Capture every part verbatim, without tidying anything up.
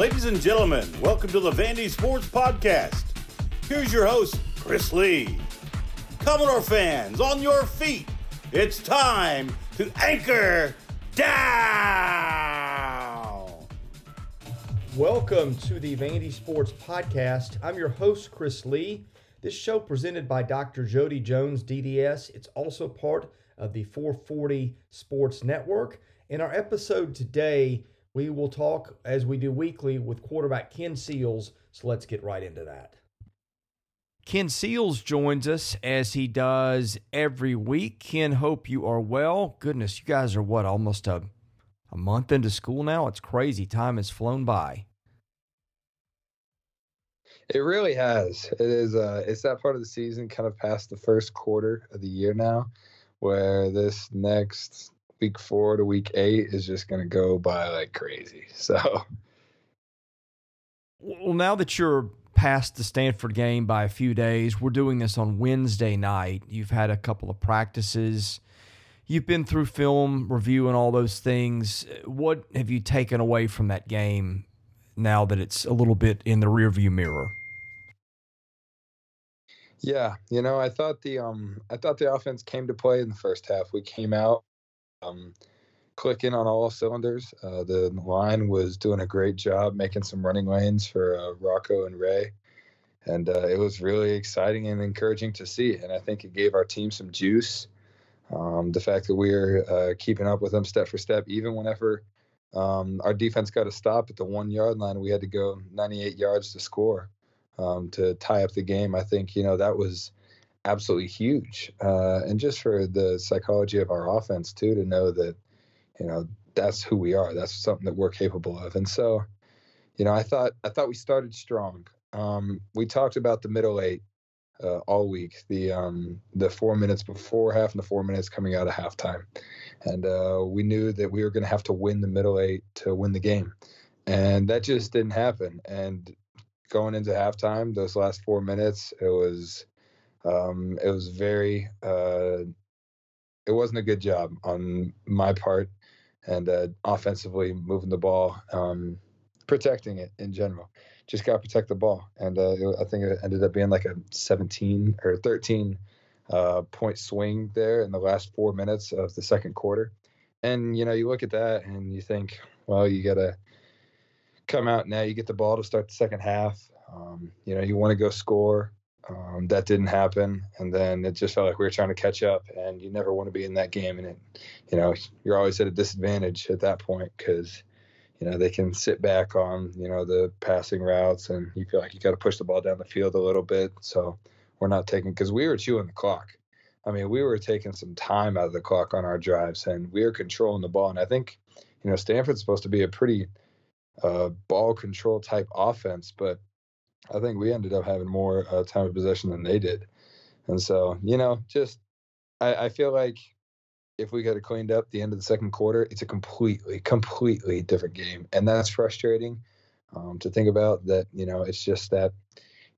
Ladies and gentlemen, welcome to the Vandy Sports Podcast. Here's your host, Chris Lee. Commodore fans, on your feet. It's time to anchor down. Welcome to the Vandy Sports Podcast. I'm your host, Chris Lee. This show presented by Doctor Jody Jones, D D S. It's also part of the four forty Sports Network. In our episode today, we will talk, as we do weekly, with quarterback Ken Seals. So let's get right into that. Ken Seals joins us as he does every week. Ken, hope you are well. Goodness, you guys are what, almost a, a month into school now? It's crazy. Time has flown by. It really has. It is. Uh, it's that part of the season, kind of past the first quarter of the year now, where this next week four to week eight is just going to go by like crazy. So, well, now that you're past the Stanford game by a few days, we're doing this on Wednesday night. You've had a couple of practices. You've been through film review and all those things. What have you taken away from that game now that it's a little bit in the rearview mirror? Yeah, you know, I thought the um, I thought the offense came to play in the first half. We came out um, clicking on all cylinders. Uh, the line was doing a great job making some running lanes for uh, Rocco and Ray, and uh, it was really exciting and encouraging to see. And I think it gave our team some juice. Um, the fact that we're uh, keeping up with them step for step, even whenever um, our defense got a stop at the one yard line, we had to go ninety-eight yards to score. Um, to tie up the game. I think, you know, that was absolutely huge. Uh, and just for the psychology of our offense, too, to know that, you know, that's who we are. That's something that we're capable of. And so, you know, I thought I thought we started strong. Um, we talked about the middle eight uh, all week, the um, the four minutes before half and the four minutes coming out of halftime. And uh, we knew that we were going to have to win the middle eight to win the game. And that just didn't happen. And going into halftime, those last four minutes, it was, um, it was very, uh, it wasn't a good job on my part, and uh, offensively moving the ball, um, protecting it in general. Just got to protect the ball, and uh, it, I think it ended up being like a seventeen or thirteen uh, point swing there in the last four minutes of the second quarter. And you know, you look at that and you think, well, you gotta come out now, you get the ball to start the second half. Um, you know, you want to go score. Um, that didn't happen. And then it just felt like we were trying to catch up, and you never want to be in that game. And it, you know, you're always at a disadvantage at that point because, you know, they can sit back on, you know, the passing routes, and you feel like you got to push the ball down the field a little bit. So we're not taking, because we were chewing the clock. I mean, we were taking some time out of the clock on our drives, and we were controlling the ball. And I think, you know, Stanford's supposed to be a pretty, Uh, ball control type offense, but I think we ended up having more uh, time of possession than they did. And so, you know, just I, I feel like if we could have cleaned up the end of the second quarter, it's a completely, completely different game. And that's frustrating um, to think about that, you know, it's just that,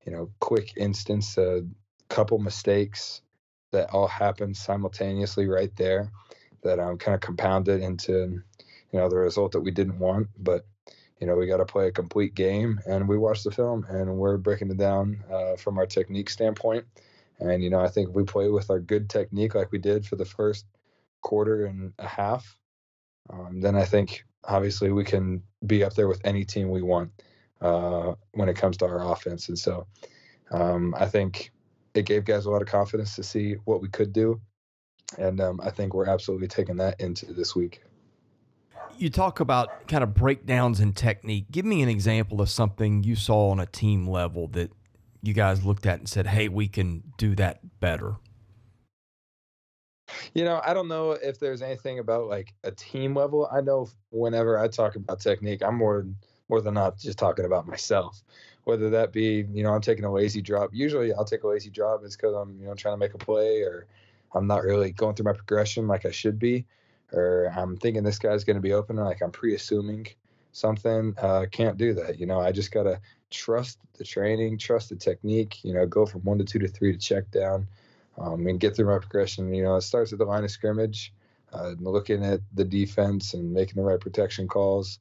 you know, quick instance, a couple mistakes that all happened simultaneously right there that um, kind of compounded into, you know, the result that we didn't want. But you know, we got to play a complete game, and we watch the film, and we're breaking it down uh, from our technique standpoint. And, you know, I think if we play with our good technique like we did for the first quarter and a half, um, then I think obviously we can be up there with any team we want uh, when it comes to our offense. And so um, I think it gave guys a lot of confidence to see what we could do. And um, I think we're absolutely taking that into this week. You talk about kind of breakdowns in technique. Give me an example of something you saw on a team level that you guys looked at and said, hey, we can do that better. You know, I don't know if there's anything about like a team level. I know whenever I talk about technique, I'm more, more than not just talking about myself, whether that be, you know, I'm taking a lazy drop. Usually I'll take a lazy drop. It's because I'm, you know, trying to make a play, or I'm not really going through my progression like I should be, or I'm thinking this guy's going to be open, like I'm pre-assuming something. Uh, can't do that. You know, I just got to trust the training, trust the technique, you know, go from one to two to three to check down um, and get through my progression. You know, it starts at the line of scrimmage, uh, looking at the defense and making the right protection calls.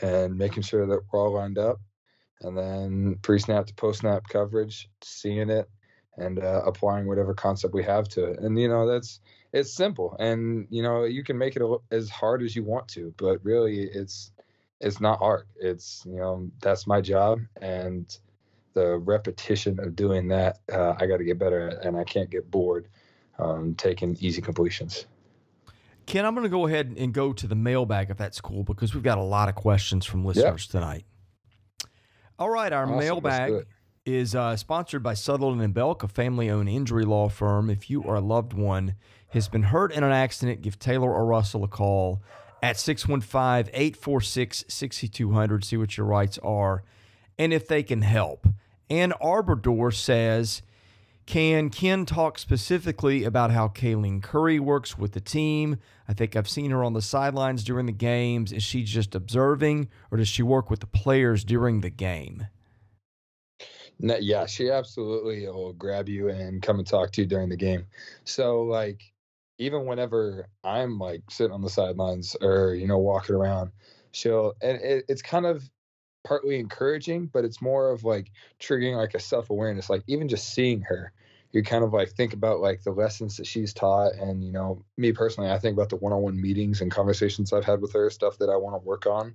and making sure that we're all lined up. And then pre-snap to post-snap coverage, seeing it, and uh, applying whatever concept we have to it. And, you know, that's it's simple. And, you know, you can make it a, as hard as you want to, but really it's it's not hard. It's, you know, that's my job. And the repetition of doing that, uh, I got to get better at, and I can't get bored um, taking easy completions. Ken, I'm going to go ahead and go to the mailbag if that's cool, because we've got a lot of questions from listeners yep. tonight. All right, our awesome. mailbag is uh, sponsored by Sutherland and Belk, a family-owned injury law firm. If you or a loved one has been hurt in an accident, give Taylor or Russell a call at six one five, eight four six, six two zero zero. See what your rights are and if they can help. Ann Arbordor says, can Ken talk specifically about how Kayleen Curry works with the team? I think I've seen her on the sidelines during the games. Is she just observing, or does she work with the players during the game? No, yeah, she absolutely will grab you and come and talk to you during the game. So, like, even whenever I'm, like, sitting on the sidelines or, you know, walking around, she'll – and it, it's kind of – partly encouraging, but it's more of like triggering like a self-awareness. Like even just seeing her, you kind of like think about like the lessons that she's taught. And, you know, me personally, I think about the one-on-one meetings and conversations I've had with her, stuff that I want to work on.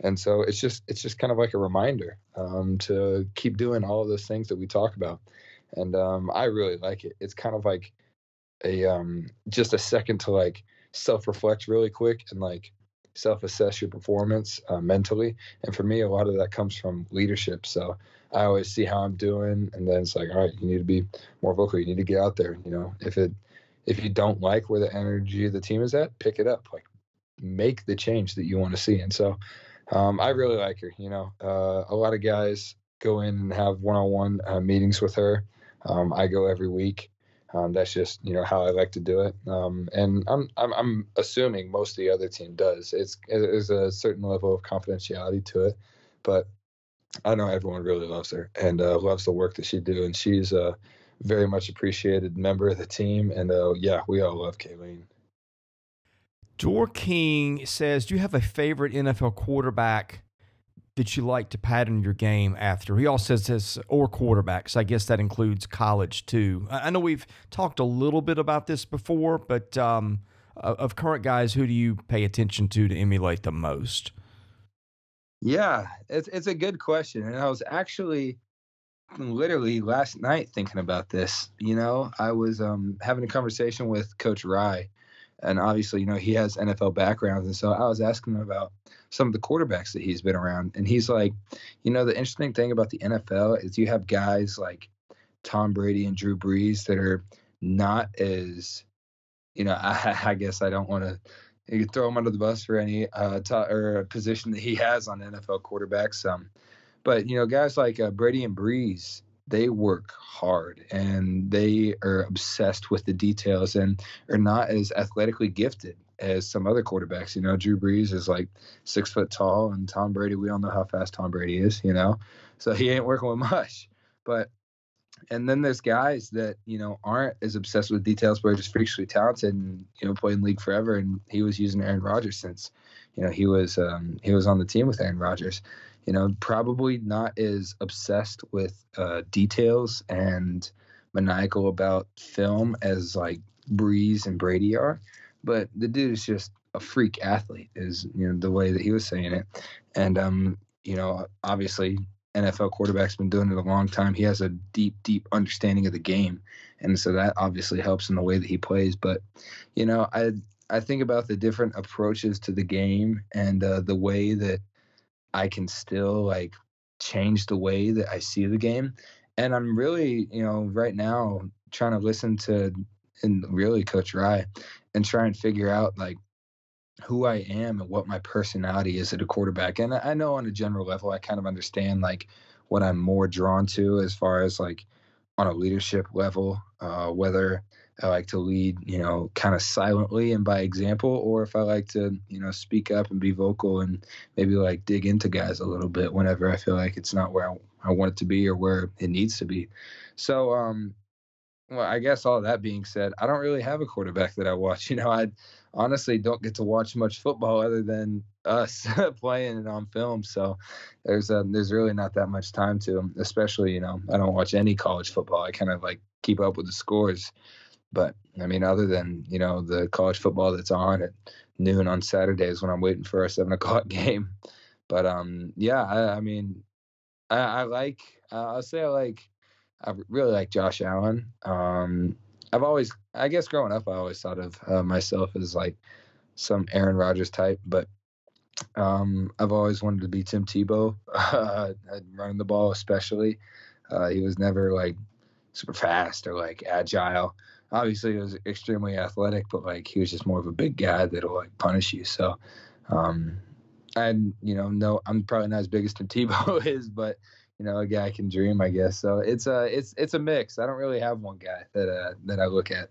And so it's just, it's just kind of like a reminder um, to keep doing all of those things that we talk about. And um, I really like it. It's kind of like a, um, just a second to like self-reflect really quick and like self-assess your performance uh, mentally. And for me, a lot of that comes from leadership. So I always see how I'm doing, and then it's like, all right, you need to be more vocal. You need to get out there. You know, if it, if you don't like where the energy of the team is at, pick it up, like make the change that you want to see. And so um, I really like her. You know, uh, a lot of guys go in and have one-on-one uh, meetings with her. Um, I go every week. Um, that's just, you know, how I like to do it. Um, and I'm, I'm, I'm assuming most of the other team does. It's, there's a certain level of confidentiality to it, but I know everyone really loves her and uh, loves the work that she do. And she's a very much appreciated member of the team. And uh, yeah, we all love Kayleen. Door King says, do you have a favorite N F L quarterback that you like to pattern your game after? He also says this, or quarterbacks. I guess that includes college too. I know we've talked a little bit about this before, but um, of current guys, who do you pay attention to to emulate the most? Yeah, it's it's a good question. And I was actually literally last night thinking about this. You know, I was um, having a conversation with Coach Rye, and obviously, you know, he has N F L backgrounds. And so I was asking him about some of the quarterbacks that he's been around. And he's like, you know, the interesting thing about the N F L is you have guys like Tom Brady and Drew Brees that are not as, you know, I, I guess I don't want to you throw him under the bus for any uh, t- or position that he has on N F L quarterbacks. Um, but, you know, guys like uh, Brady and Brees, they work hard and they are obsessed with the details and are not as athletically gifted as some other quarterbacks. You know, Drew Brees is like six foot tall, and Tom Brady, we all know how fast Tom Brady is, you know, so he ain't working with much. But, and then there's guys that, you know, aren't as obsessed with details, but are just freakishly talented and, you know, played in the league forever. And he was using Aaron Rodgers since, you know, he was, um, he was on the team with Aaron Rodgers. You know, probably not as obsessed with uh, details and maniacal about film as like Brees and Brady are, but the dude is just a freak athlete, is, you know, the way that he was saying it. And um, you know, obviously N F L quarterback's been doing it a long time. He has a deep, deep understanding of the game, and so that obviously helps in the way that he plays. But you know, I I think about the different approaches to the game and uh, the way that I can still like change the way that I see the game. And I'm really, you know, right now trying to listen to and really Coach Rye and try and figure out like who I am and what my personality is at a quarterback. And I know on a general level, I kind of understand like what I'm more drawn to as far as like on a leadership level, uh, whether I like to lead, you know, kind of silently and by example, or if I like to, you know, speak up and be vocal and maybe like dig into guys a little bit whenever I feel like it's not where I, I want it to be or where it needs to be. So, um, Well, I guess all that being said, I don't really have a quarterback that I watch. You know, I honestly don't get to watch much football other than us playing and on film. So there's um, there's really not that much time to them, especially, you know, I don't watch any college football. I kind of like keep up with the scores. But I mean, other than, you know, the college football that's on at noon on Saturdays when I'm waiting for our seven o'clock game. But um, yeah, I, I mean, I, I like uh, I'll say I like. I really like Josh Allen. Um, I've always, I guess growing up, I always thought of uh, myself as like some Aaron Rodgers type, but um, I've always wanted to be Tim Tebow, uh, running the ball especially. Uh, he was never like super fast or like agile. Obviously, he was extremely athletic, but like he was just more of a big guy that'll like punish you. So, um, and you know, no, I'm probably not as big as Tim Tebow is, but you know, a guy can dream, I guess. So it's a it's it's a mix. I don't really have one guy that uh, that I look at.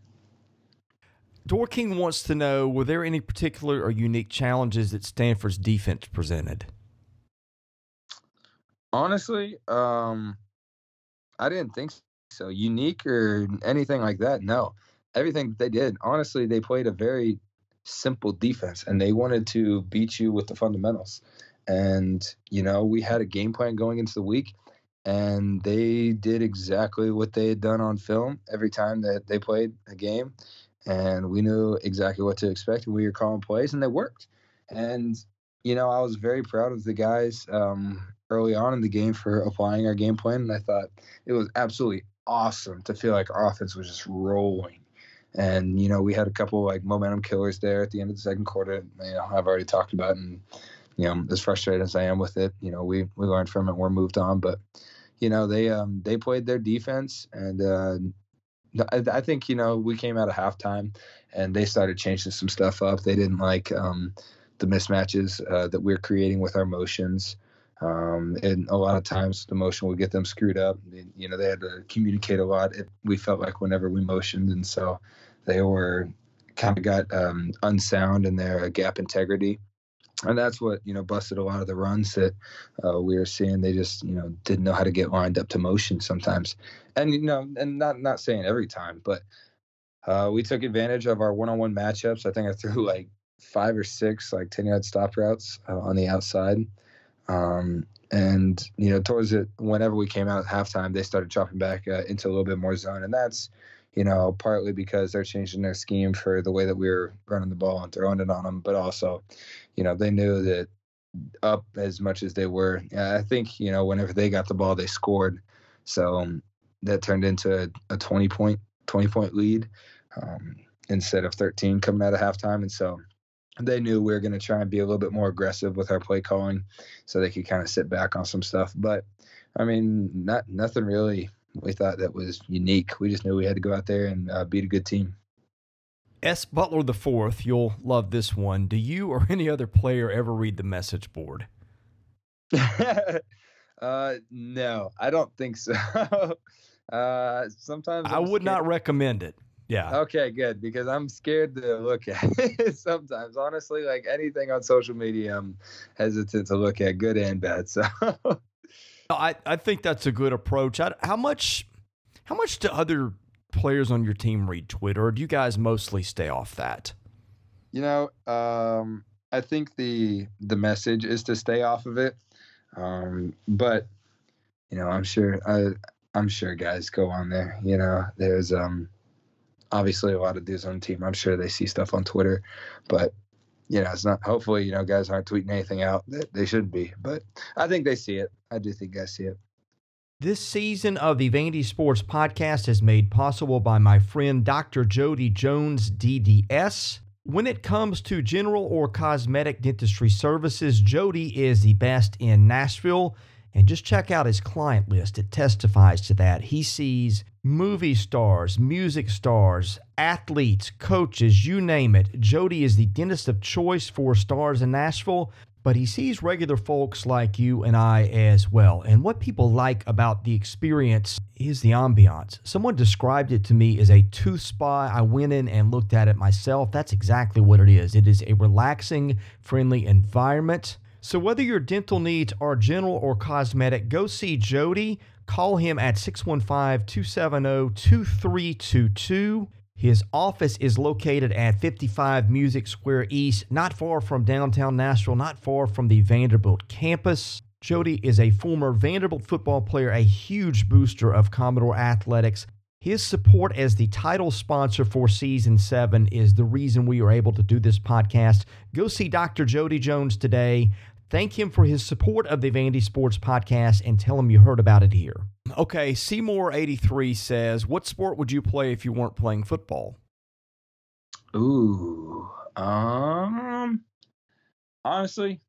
Dorking wants to know: were there any particular or unique challenges that Stanford's defense presented? Honestly, um, I didn't think so. Unique or anything like that? No. Everything they did, honestly, they played a very simple defense, and they wanted to beat you with the fundamentals. And, you know, we had a game plan going into the week, and they did exactly what they had done on film every time that they played a game. And we knew exactly what to expect, and we were calling plays, and they worked. And, you know, I was very proud of the guys um, early on in the game for applying our game plan. And I thought it was absolutely awesome to feel like our offense was just rolling. And, you know, we had a couple, like, momentum killers there at the end of the second quarter. You know, I've already talked about it. And, you know, as frustrated as I am with it, you know, we, we learned from it. We're moved on. But, you know, they um, they played their defense. And uh, I, I think, you know, we came out of halftime and they started changing some stuff up. They didn't like um, the mismatches uh, that we're creating with our motions. Um, and a lot of times the motion would get them screwed up. You know, they had to communicate a lot. It, we felt like whenever we motioned. And so they were kind of got um, unsound in their gap integrity. And that's what, you know, busted a lot of the runs that uh, we were seeing. They just, you know, didn't know how to get lined up to motion sometimes. And, you know, and not, not saying every time, but uh, we took advantage of our one-on-one matchups. I think I threw like five or six, like ten-yard stop routes uh, on the outside. Um, and, you know, towards it, whenever we came out at halftime, they started dropping back uh, into a little bit more zone. And that's, you know, partly because they're changing their scheme for the way that we were running the ball and throwing it on them. But also, you know, they knew that up as much as they were. I think, you know, whenever they got the ball, they scored. So um, that turned into a twenty-point lead um, instead of thirteen coming out of halftime. And so they knew we were going to try and be a little bit more aggressive with our play calling so they could kind of sit back on some stuff. But, I mean, not nothing really we thought that was unique. We just knew we had to go out there and uh, beat a good team. S. Butler the Fourth, you'll love this one. Do you or any other player ever read the message board? uh, no, I don't think so. uh, sometimes I'm I would scared. not recommend it. Yeah. Okay, good, because I'm scared to look at it sometimes. Honestly, like anything on social media, I'm hesitant to look at, good and bad. So. I, I think that's a good approach. I, how much how much do other players on your team read Twitter, or do you guys mostly stay off that? You know, um, I think the the message is to stay off of it. Um, but, you know, I'm sure I, I'm sure guys go on there. You know, there's um, obviously a lot of dudes on the team. I'm sure they see stuff on Twitter. But, you know, it's not. Hopefully, you know, guys aren't tweeting anything out that they shouldn't be. But I think they see it. I do think I see it. This season of the Vandy Sports Podcast is made possible by my friend Doctor Jody Jones, D D S. When it comes to general or cosmetic dentistry services, Jody is the best in Nashville. And just check out his client list. It testifies to that. He sees movie stars, music stars, athletes, coaches, you name it. Jody is the dentist of choice for stars in Nashville, but he sees regular folks like you and I as well. And what people like about the experience is the ambiance. Someone described it to me as a tooth spa. I went in and looked at it myself. That's exactly what it is. It is a relaxing, friendly environment. So whether your dental needs are general or cosmetic, go see Jody. Call him at six one five, two seven zero, two three two two. His office is located at fifty-five Music Square East, not far from downtown Nashville, not far from the Vanderbilt campus. Jody is a former Vanderbilt football player, a huge booster of Commodore Athletics. His support as the title sponsor for Season seven is the reason we are able to do this podcast. Go see Doctor Jody Jones today. Thank him for his support of the Vandy Sports Podcast and tell him you heard about it here. Okay, Seymour eighty-three says, what sport would you play if you weren't playing football? Ooh, um, honestly,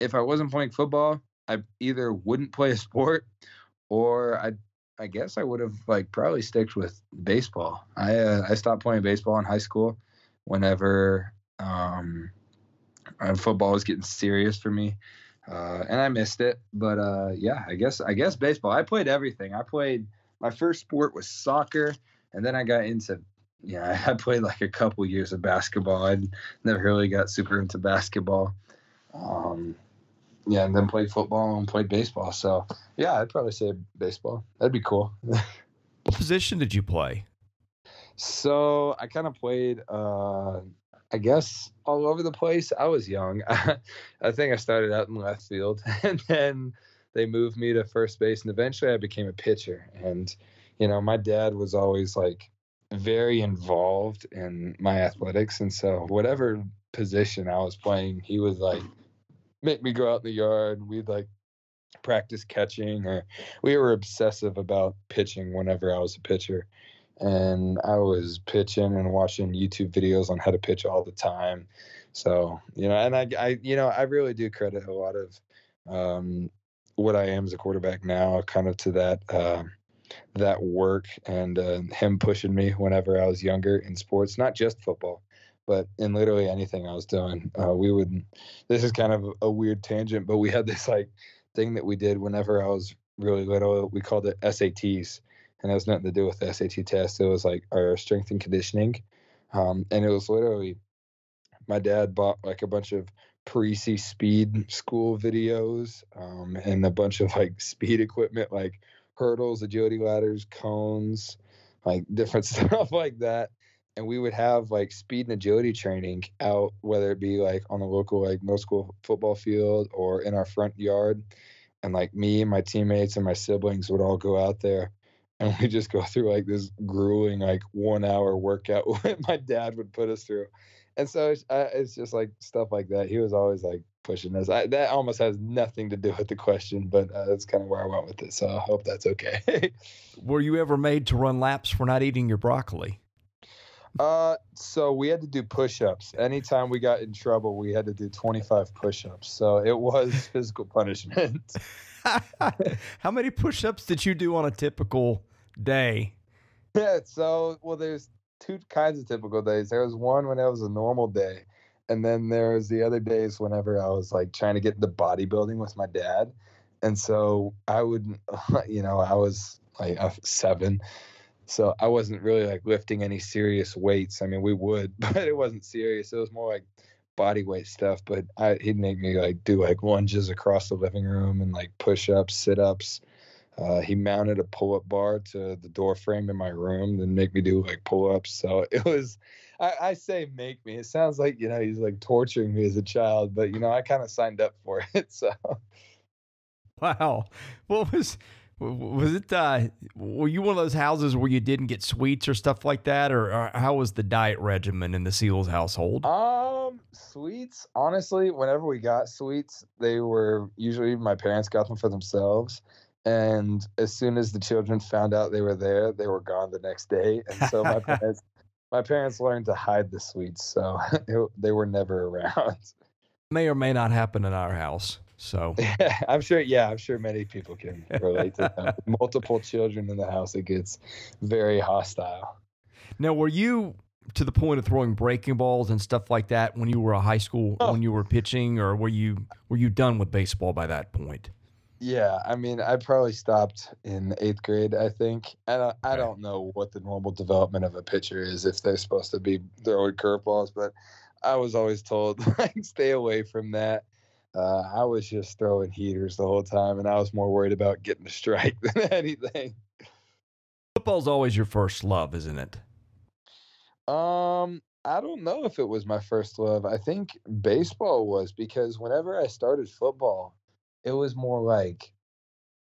if I wasn't playing football, I either wouldn't play a sport or I I guess I would have like probably sticked with baseball. I uh, I stopped playing baseball in high school whenever um. And football was getting serious for me, uh, and I missed it. But uh, yeah, I guess I guess baseball. I played everything. I played my first sport was soccer, and then I got into yeah. I played like a couple years of basketball. I never really got super into basketball. Um, yeah, and then played football and played baseball. So yeah, I'd probably say baseball. That'd be cool. What position did you play? So I kind of played. Uh, I guess all over the place. I was young. I, I think I started out in left field, and then they moved me to first base, and eventually I became a pitcher. And, you know, my dad was always, like, very involved in my athletics, and so whatever position I was playing, he would, like, make me go out in the yard, and we'd, like, practice catching, or we were obsessive about pitching whenever I was a pitcher. And I was pitching and watching YouTube videos on how to pitch all the time. So, you know, and I, I you know, I really do credit a lot of um, what I am as a quarterback now kind of to that uh, that work and uh, him pushing me whenever I was younger in sports, not just football, but in literally anything I was doing. Uh, we would this is kind of a weird tangent, but we had this like thing that we did whenever I was really little. We called it S A Ts. And it has nothing to do with the S A T test. It was like our strength and conditioning. Um, and it was literally my dad bought like a bunch of Parisi speed school videos um, and a bunch of like speed equipment, like hurdles, agility ladders, cones, like different stuff like that. And we would have like speed and agility training out, whether it be like on the local like middle school football field or in our front yard. And like me and my teammates and my siblings would all go out there. And we just go through like this grueling, like one hour workout what my dad would put us through. And so it's, uh, it's just like stuff like that. He was always like pushing us. I, that almost has nothing to do with the question, but uh, that's kind of where I went with it. So I hope that's okay. Were you ever made to run laps for not eating your broccoli? Uh, so we had to do push-ups. Anytime we got in trouble, we had to do twenty-five push-ups. So it was physical punishment. How many push-ups did you do on a typical day? Yeah, so, well, there's two kinds of typical days. There was one when it was a normal day, and then there was the other days whenever I was, like, trying to get into bodybuilding with my dad. And so I would, you know, I was, like, seven, so I wasn't really, like, lifting any serious weights. I mean, we would, but it wasn't serious. It was more like body weight stuff, but I, he'd make me like do like lunges across the living room and like push-ups, sit-ups. Uh, he mounted a pull-up bar to the door frame in my room and make me do like pull-ups. So it was, I, I say make me. It sounds like, you know, he's like torturing me as a child, but you know, I kind of signed up for it. So, wow. What was, was it, uh, were you one of those houses where you didn't get sweets or stuff like that? Or, or how was the diet regimen in the Seals household? Um, Sweets, honestly, whenever we got sweets, they were usually my parents got them for themselves. And as soon as the children found out they were there, they were gone the next day. And so my parents, my parents learned to hide the sweets. So it, they were never around. May or may not happen in our house. So yeah, I'm sure. Yeah, I'm sure many people can relate to that. Multiple children in the house, it gets very hostile. Now, were you to the point of throwing breaking balls and stuff like that when you were a high school, oh. when you were pitching, or were you, were you done with baseball by that point? Yeah. I mean, I probably stopped in eighth grade, I think. I don't, I don't know what the normal development of a pitcher is if they're supposed to be throwing curveballs, but I was always told like stay away from that. Uh, I was just throwing heaters the whole time, and I was more worried about getting a strike than anything. Football's always your first love, isn't it? Um, I don't know if it was my first love. I think baseball was, because whenever I started football, it was more like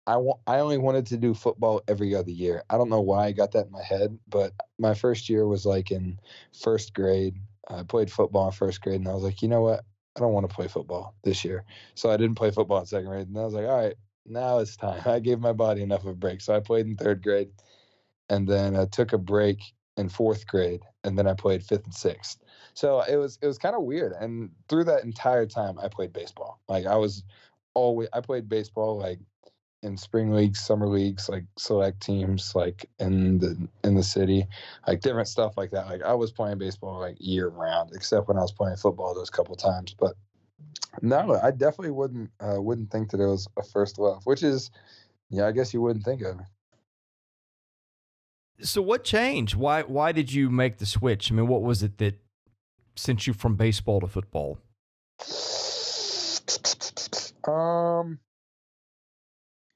I, wa- I only wanted to do football every other year. I don't know why I got that in my head, but my first year was like in first grade. I played football in first grade, and I was like, you know what? I don't want to play football this year. So I didn't play football in second grade. And I was like, all right, now it's time. I gave my body enough of a break. So I played in third grade, and then I took a break in fourth grade, and then I played fifth and sixth. So it was, it was kind of weird. And through that entire time, I played baseball. Like I was always, I played baseball like in spring leagues, summer leagues, like select teams, like in the, in the city, like different stuff like that. Like I was playing baseball like year round, except when I was playing football those couple times. But no, I definitely wouldn't, uh, wouldn't think that it was a first love, which is, yeah, I guess you wouldn't think of. So what changed? Why, why did you make the switch? I mean, what was it that sent you from baseball to football? Um,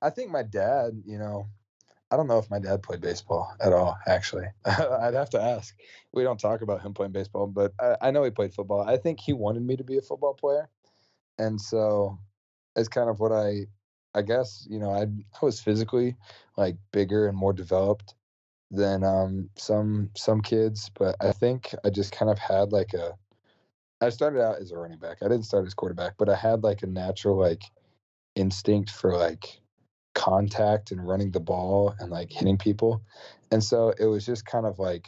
I think my dad, you know, I don't know if my dad played baseball at all, actually. I'd have to ask. We don't talk about him playing baseball, but I, I know he played football. I think he wanted me to be a football player. And so it's kind of what I, I guess, you know, I, I was physically like bigger and more developed than um, some, some kids. But I think I just kind of had like a, I started out as a running back. I didn't start as quarterback, but I had like a natural like instinct for like contact and running the ball and like hitting people. And so it was just kind of like,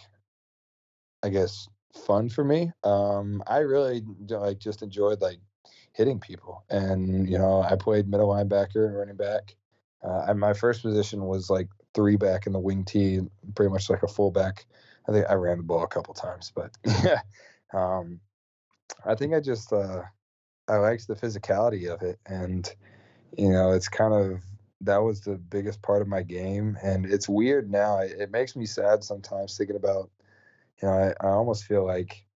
I guess, fun for me. Um, I really like just enjoyed like hitting people. And, you know, I played middle linebacker and running back. Uh, I, my first position was like three back in the wing tee, pretty much like a fullback. I think I ran the ball a couple times, but yeah. Um, I think I just, uh, I liked the physicality of it. And, you know, it's kind of, that was the biggest part of my game. And it's weird now. It makes me sad sometimes thinking about, you know, I, I almost feel like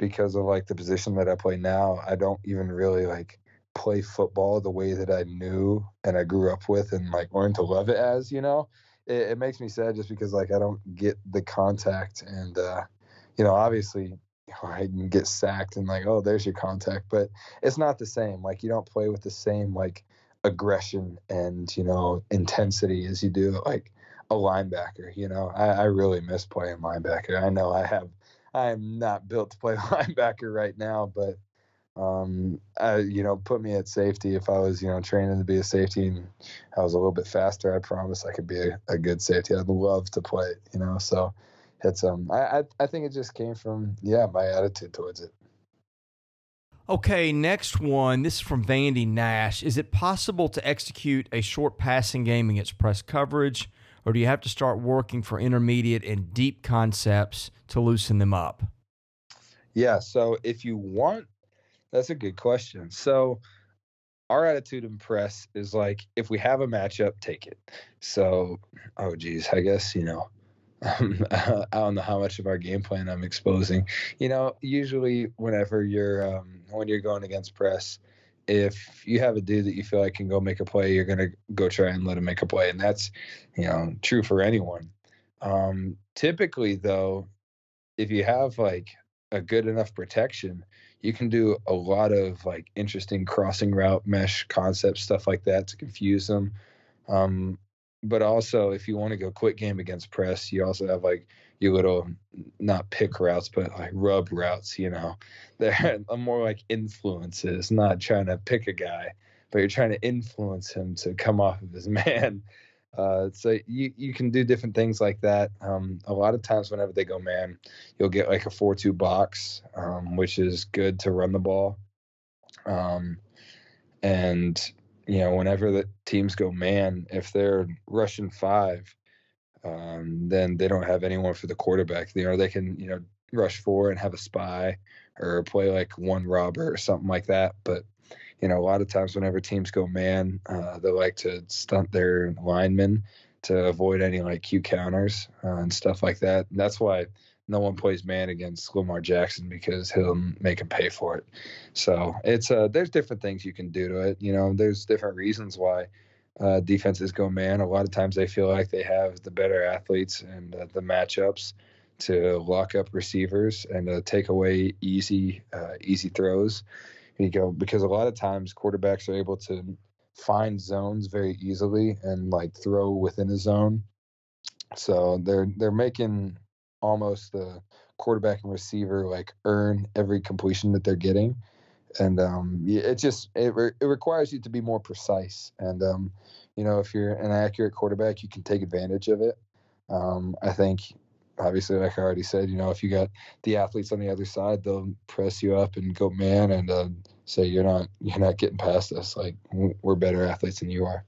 because of like the position that I play now, I don't even really like play football the way that I knew and I grew up with and like learned to love it as, you know, it, it makes me sad just because like, I don't get the contact and, uh, you know, obviously I can get sacked and like, oh, there's your contact, but it's not the same. Like you don't play with the same, like, aggression and, you know, intensity as you do like a linebacker. You know, I, I really miss playing linebacker. I know I have, I am not built to play linebacker right now, but, um, I, you know, put me at safety. If I was, you know, training to be a safety and I was a little bit faster, I promise I could be a, a good safety. I'd love to play it, you know, so it's, um, I, I, I think it just came from, yeah, my attitude towards it. Okay, next one. This is from Vandy Nash. Is it possible to execute a short passing game against press coverage, or do you have to start working for intermediate and deep concepts to loosen them up? Yeah, so if you want, that's a good question. So our attitude in press is like, if we have a matchup, take it. So, oh, geez, I guess, you know, Um, I don't know how much of our game plan I'm exposing. You know, usually whenever you're um, when you're going against press, if you have a dude that you feel like can go make a play, you're gonna go try and let him make a play, and that's, you know, true for anyone. Um, typically, though, if you have like a good enough protection, you can do a lot of like interesting crossing route mesh concepts, stuff like that, to confuse them. Um, But also, if you want to go quick game against press, you also have like your little, not pick routes, but like rub routes, you know, they're more like influences, not trying to pick a guy, but you're trying to influence him to come off of his man. Uh, so you, you can do different things like that. Um, a lot of times whenever they go man, you'll get like a four two box, um, which is good to run the ball. Um, and you know, whenever the teams go man, if they're rushing five, um, then they don't have anyone for the quarterback. You know, they can, you know, rush four and have a spy or play like one robber or something like that. But, you know, a lot of times whenever teams go man, uh, they like to stunt their linemen to avoid any like Q counters uh, and stuff like that. And that's why no one plays man against Lamar Jackson because he'll make him pay for it. So it's uh, there's different things you can do to it. You know, there's different reasons why uh, defenses go man. A lot of times they feel like they have the better athletes and uh, the matchups to lock up receivers and uh, take away easy, uh, easy throws. You go, because a lot of times quarterbacks are able to find zones very easily and like throw within a zone. So they're they're making almost the quarterback and receiver like earn every completion that they're getting, and um, it just it re- it requires you to be more precise. And um, you know, if you're an accurate quarterback, you can take advantage of it. Um, I think. Obviously, like I already said, you know, if you got the athletes on the other side, they'll press you up and go man and uh, say you're not you're not getting past us. Like, we're better athletes than you are.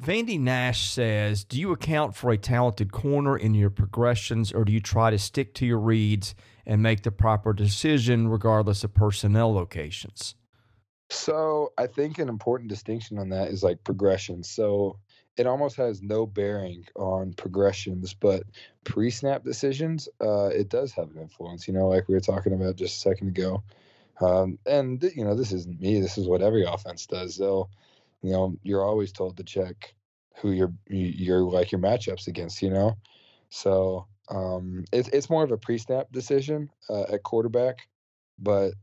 Vandy Nash says, do you account for a talented corner in your progressions, or do you try to stick to your reads and make the proper decision regardless of personnel locations? So I think an important distinction on that is like progression. So it almost has no bearing on progressions, but pre-snap decisions, uh, it does have an influence, you know, like we were talking about just a second ago. Um, and, th- you know, this isn't me. This is what every offense does. They'll, you know, you're always told to check who you're, you're like your matchups against, you know. So um, it, it's more of a pre-snap decision uh, at quarterback. But,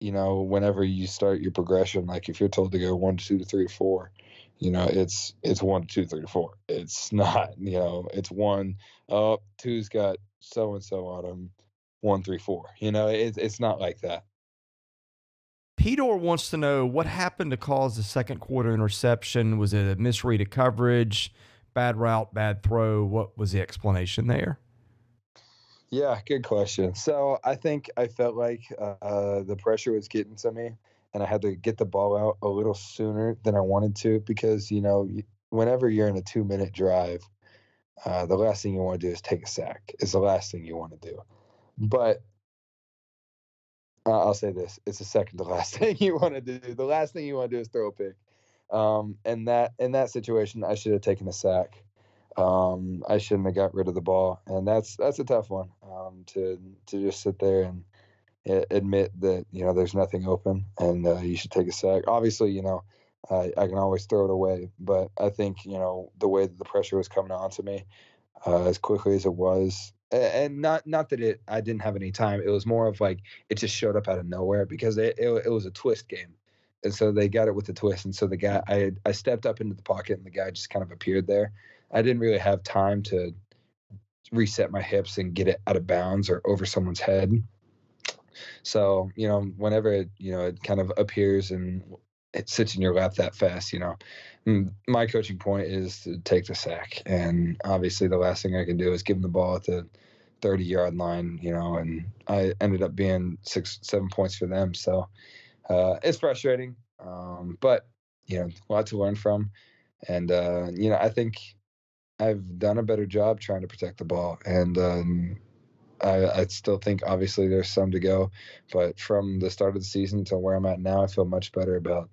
you know, whenever you start your progression, like if you're told to go one, two, three, four, you know, it's it's one, two, three, four. It's not, you know, it's one, oh, two's got so-and-so on them, one, three, four. You know, it, it's not like that. Pedor wants to know what happened to cause the second quarter interception. Was it a misread of coverage, bad route, bad throw? What was the explanation there? Yeah, good question. So I think I felt like uh, the pressure was getting to me, and I had to get the ball out a little sooner than I wanted to because, you know, whenever you're in a two-minute drive, uh, the last thing you want to do is take a sack. It's the last thing you want to do. But uh, I'll say this. It's the second to last thing you want to do. The last thing you want to do is throw a pick. Um, and that in that situation, I should have taken a sack. Um, I shouldn't have got rid of the ball. And that's that's a tough one um, to to just sit there and admit that, you know, there's nothing open and uh, you should take a sack. Obviously, you know, uh, I can always throw it away, but I think, you know, the way that the pressure was coming on to me uh, as quickly as it was, and not not that it I didn't have any time. It was more of like it just showed up out of nowhere because it it, it was a twist game. And so they got it with the twist. And so the guy, I, I stepped up into the pocket and the guy just kind of appeared there. I didn't really have time to reset my hips and get it out of bounds or over someone's head. So, you know, whenever it, you know, it kind of appears and it sits in your lap that fast, you know, my coaching point is to take the sack. And obviously the last thing I can do is give him the ball at the thirty-yard line, you know, and I ended up being six, seven points for them. So uh, it's frustrating, um, but, you know, a lot to learn from. And, uh, you know, I think I've done a better job trying to protect the ball. And, um I, I still think obviously there's some to go, but from the start of the season to where I'm at now, I feel much better about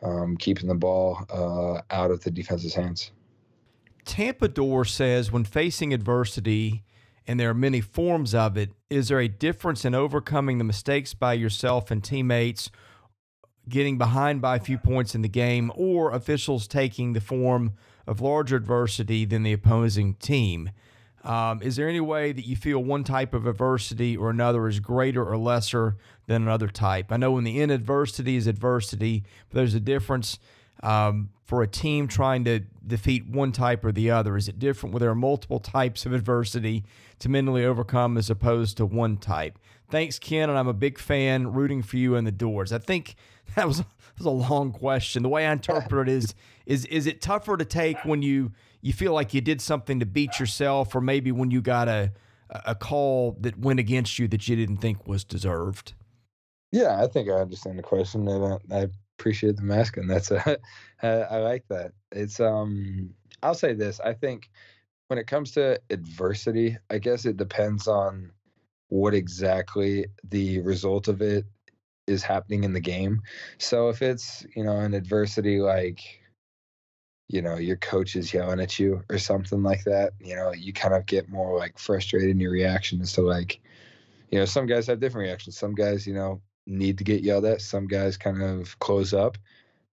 um, keeping the ball uh, out of the defense's hands. Tampador says, when facing adversity, and there are many forms of it, is there a difference in overcoming the mistakes by yourself and teammates, getting behind by a few points in the game, or officials taking the form of larger adversity than the opposing team? Um, is there any way that you feel one type of adversity or another is greater or lesser than another type? I know in the end, adversity is adversity, but there's a difference um, for a team trying to defeat one type or the other. Is it different where there are multiple types of adversity to mentally overcome as opposed to one type? Thanks, Ken, and I'm a big fan rooting for you in the doors. I think that was, that was a long question. The way I interpret it is, is, is it tougher to take when you – you feel like you did something to beat yourself, or maybe when you got a a call that went against you that you didn't think was deserved? Yeah, I think I understand the question, and I, I appreciate the mask, and that's a, I like that. It's um, I'll say this: I think when it comes to adversity, I guess it depends on what exactly the result of it is happening in the game. So if it's, you know, an adversity like you know, your coach is yelling at you or something like that, you know, you kind of get more like frustrated in your reaction as to like, you know, some guys have different reactions. Some guys, you know, need to get yelled at. Some guys kind of close up.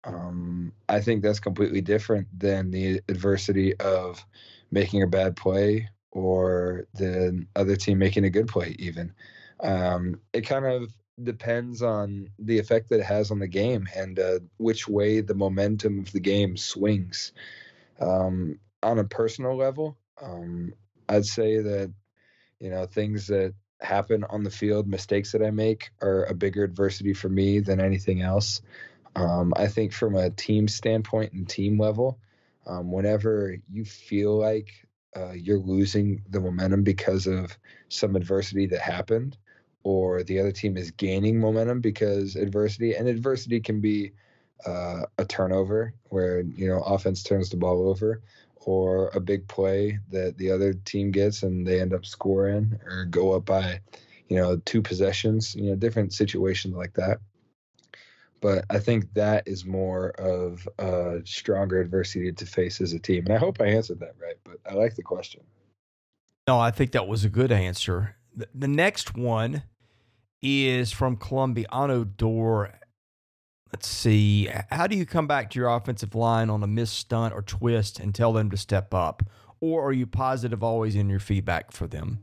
Um, I think that's completely different than the adversity of making a bad play or the other team making a good play even. Um, it kind of depends on the effect that it has on the game and uh, which way the momentum of the game swings. Um, on a personal level, um, I'd say that, you know, things that happen on the field, mistakes that I make are a bigger adversity for me than anything else. Um, I think from a team standpoint and team level, um, whenever you feel like uh, you're losing the momentum because of some adversity that happened, or the other team is gaining momentum because adversity, and adversity can be uh, a turnover where, you know, offense turns the ball over, or a big play that the other team gets and they end up scoring or go up by, you know, two possessions, you know, different situations like that. But I think that is more of a stronger adversity to face as a team. And I hope I answered that right, but I like the question. No, I think that was a good answer. The next one is from Columbiano Door. Let's see. How do you come back to your offensive line on a missed stunt or twist and tell them to step up? Or are you positive always in your feedback for them?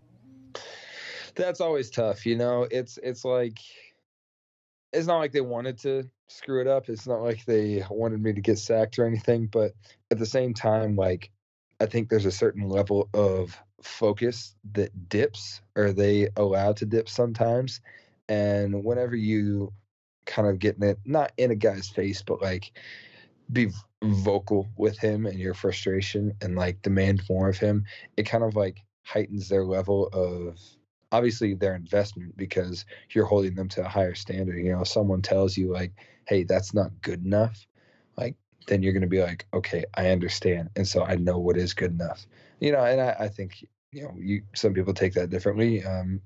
That's always tough. You know, it's, it's like, it's not like they wanted to screw it up. It's not like they wanted me to get sacked or anything, but at the same time, like, I think there's a certain level of focus that dips, or they allow to dip sometimes. And whenever you kind of getting it, not in a guy's face, but like be vocal with him and your frustration and like demand more of him, it kind of like heightens their level of obviously their investment, because you're holding them to a higher standard. You know, if someone tells you like, hey, that's not good enough, like then you're going to be like, okay, I understand. And so I know what is good enough, you know, and I, I think, you know, you, some people take that differently. Um,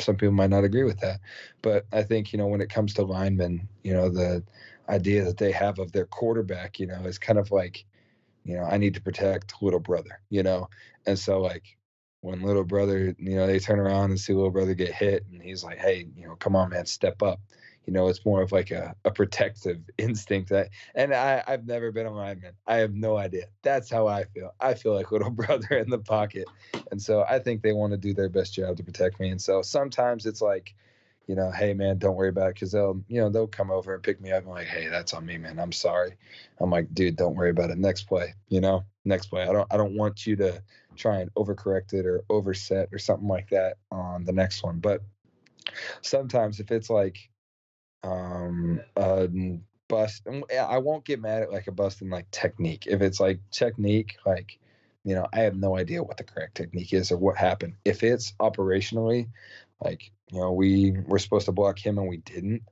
some people might not agree with that, but I think, you know, when it comes to linemen, you know, the idea that they have of their quarterback, you know, is kind of like, you know, I need to protect little brother, you know? And so like when little brother, you know, they turn around and see little brother get hit and he's like, hey, you know, come on, man, step up. You know, it's more of like a, a protective instinct that, and I, I've never been a lineman. I have no idea. That's how I feel. I feel like little brother in the pocket. And so I think they want to do their best job to protect me. And so sometimes it's like, you know, hey man, don't worry about it. Cause they'll, you know, they'll come over and pick me up and like, hey, that's on me, man. I'm sorry. I'm like, dude, don't worry about it. Next play, you know, next play. I don't, I don't want you to try and overcorrect it or overset or something like that on the next one. But sometimes if it's like, um uh bust, I won't get mad at like a bust in like technique. If it's like technique, like, you know, I have no idea what the correct technique is or what happened. If it's operationally, like, you know, we were supposed to block him and we didn't,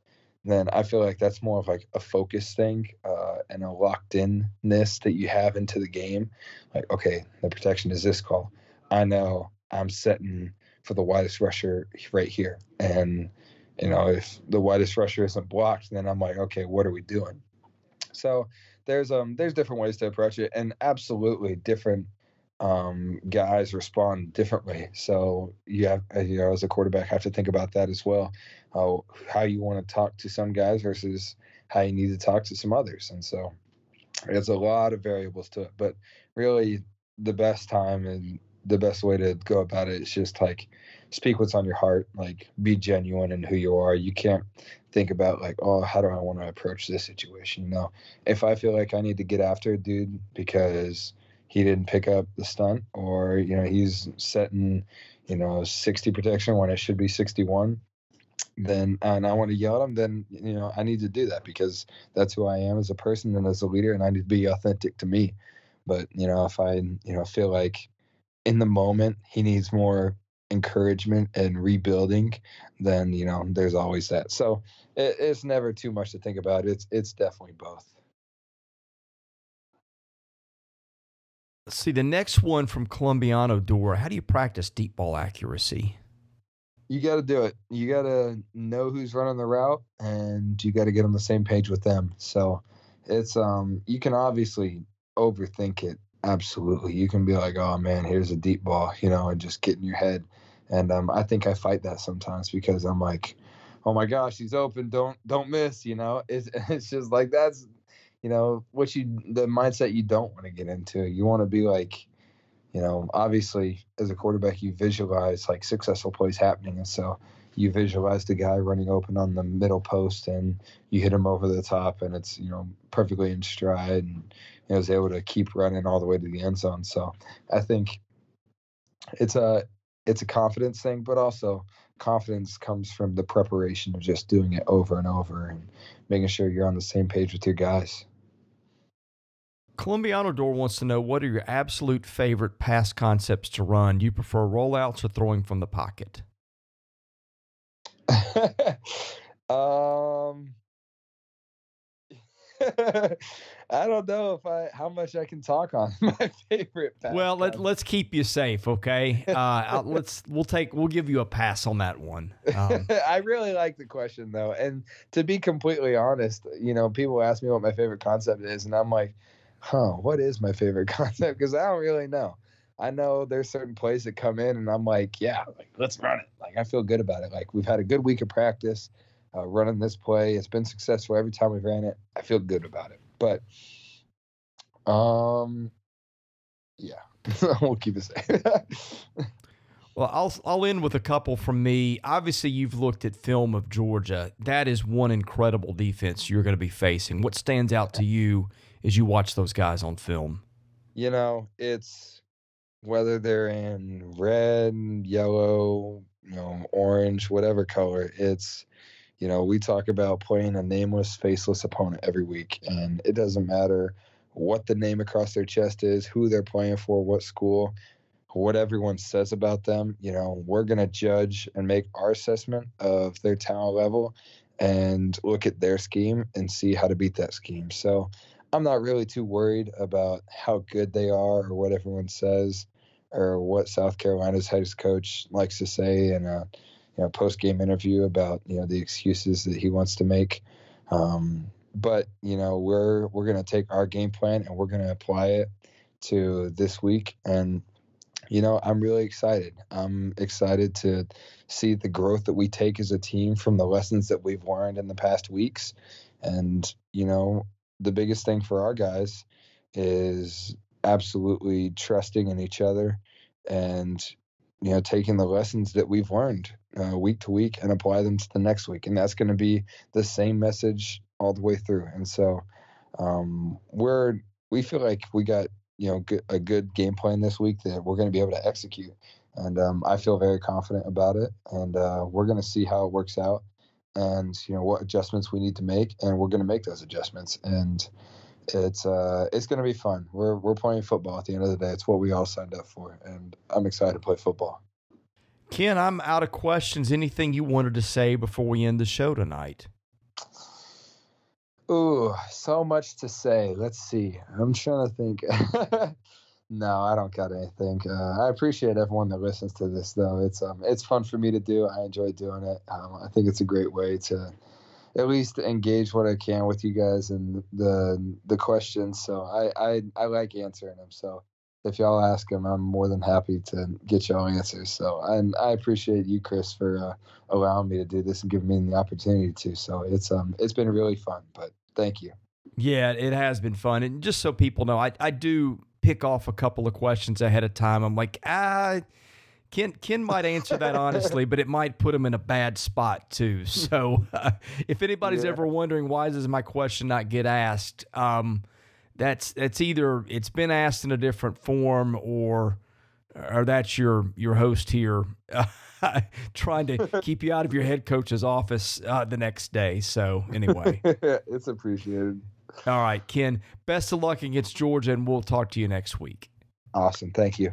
then I feel like that's more of like a focus thing uh and a locked inness that you have into the game. Like, okay, the protection is this call. I know I'm setting for the widest rusher right here, and you know, if the widest rusher isn't blocked, then I'm like, okay, what are we doing? So there's um there's different ways to approach it, and absolutely different um guys respond differently. So you have, you know, as a quarterback, have to think about that as well, how how you want to talk to some guys versus how you need to talk to some others. And so there's a lot of variables to it, but really the best time and the best way to go about it is just like speak what's on your heart, like be genuine in who you are. You can't think about like, oh, how do I want to approach this situation? No, if I feel like I need to get after a dude because he didn't pick up the stunt, or, you know, he's setting, you know, sixty protection when it should be sixty-one, then, and I want to yell at him, then, you know, I need to do that because that's who I am as a person and as a leader, and I need to be authentic to me. But, you know, if I, you know, feel like in the moment he needs more encouragement and rebuilding, then, you know, there's always that. So it, it's never too much to think about. It's, it's definitely both. Let's see the next one from Columbiano Door. How do you practice deep ball accuracy? You got to do it. You got to know who's running the route, and you got to get on the same page with them. So it's, um, you can obviously overthink it. Absolutely. You can be like, oh, man, here's a deep ball, you know, and just get in your head. And um, I think I fight that sometimes because I'm like, oh, my gosh, he's open. Don't don't miss, you know. It's, it's just like that's, you know, what you the mindset you don't want to get into. You want to be like, you know, obviously as a quarterback, you visualize like successful plays happening. And so you visualize the guy running open on the middle post and you hit him over the top and it's, you know, perfectly in stride and you know, is able to keep running all the way to the end zone. So I think it's a it's a confidence thing, but also confidence comes from the preparation of just doing it over and over and making sure you're on the same page with your guys. Columbiano Door wants to know, what are your absolute favorite pass concepts to run? Do you prefer rollouts or throwing from the pocket? um, I don't know if I how much I can talk on my favorite pass. Well, let, let's keep you safe, okay? Uh, let's we'll take we'll give you a pass on that one. Um, I really like the question though, and to be completely honest, you know, people ask me what my favorite concept is, and I'm like, huh, what is my favorite concept? Because I don't really know. I know there's certain plays that come in, and I'm like, yeah, like let's run it. Like I feel good about it. Like we've had a good week of practice uh, running this play. It's been successful every time we ran it. I feel good about it. But, um, yeah, we'll keep it safe. Well, I'll I'll end with a couple from me. Obviously, you've looked at film of Georgia. That is one incredible defense you're going to be facing. What stands out to you as you watch those guys on film? You know, it's whether they're in red, yellow, you know, orange, whatever color, it's, you know, we talk about playing a nameless, faceless opponent every week, and it doesn't matter what the name across their chest is, who they're playing for, what school, what everyone says about them. You know, we're going to judge and make our assessment of their talent level and look at their scheme and see how to beat that scheme. So I'm not really too worried about how good they are or what everyone says, or what South Carolina's head coach likes to say in a you know, post-game interview about you know the excuses that he wants to make. Um, but you know we're we're going to take our game plan and we're going to apply it to this week. And you know I'm really excited. I'm excited to see the growth that we take as a team from the lessons that we've learned in the past weeks. And you know the biggest thing for our guys is absolutely trusting in each other and, you know, taking the lessons that we've learned uh, week to week and apply them to the next week. And that's going to be the same message all the way through. And so um, we're, we feel like we got, you know, good, a good game plan this week that we're going to be able to execute. And um, I feel very confident about it. And uh, we're going to see how it works out and, you know, what adjustments we need to make. And we're going to make those adjustments. And It's uh, it's going to be fun. We're we're playing football at the end of the day. It's what we all signed up for, and I'm excited to play football. Ken, I'm out of questions. Anything you wanted to say before we end the show tonight? Ooh, so much to say. Let's see. I'm trying to think. No, I don't got anything. Uh, I appreciate everyone that listens to this, though. It's um, it's fun for me to do. I enjoy doing it. Um, I think it's a great way to at least engage what I can with you guys and the the questions. So I, I, I like answering them. So if y'all ask them, I'm more than happy to get y'all answers. So and I appreciate you, Chris, for uh, allowing me to do this and giving me the opportunity to. So it's um it's been really fun, but thank you. Yeah, it has been fun. And just so people know, I, I do pick off a couple of questions ahead of time. I'm like, ah, Ken, Ken might answer that honestly, but it might put him in a bad spot too. So uh, if anybody's yeah. ever wondering why does my question not get asked, um, that's that's either it's been asked in a different form or or that's your, your host here uh, trying to keep you out of your head coach's office uh, the next day. So anyway. It's appreciated. All right, Ken, best of luck against Georgia, and we'll talk to you next week. Awesome. Thank you.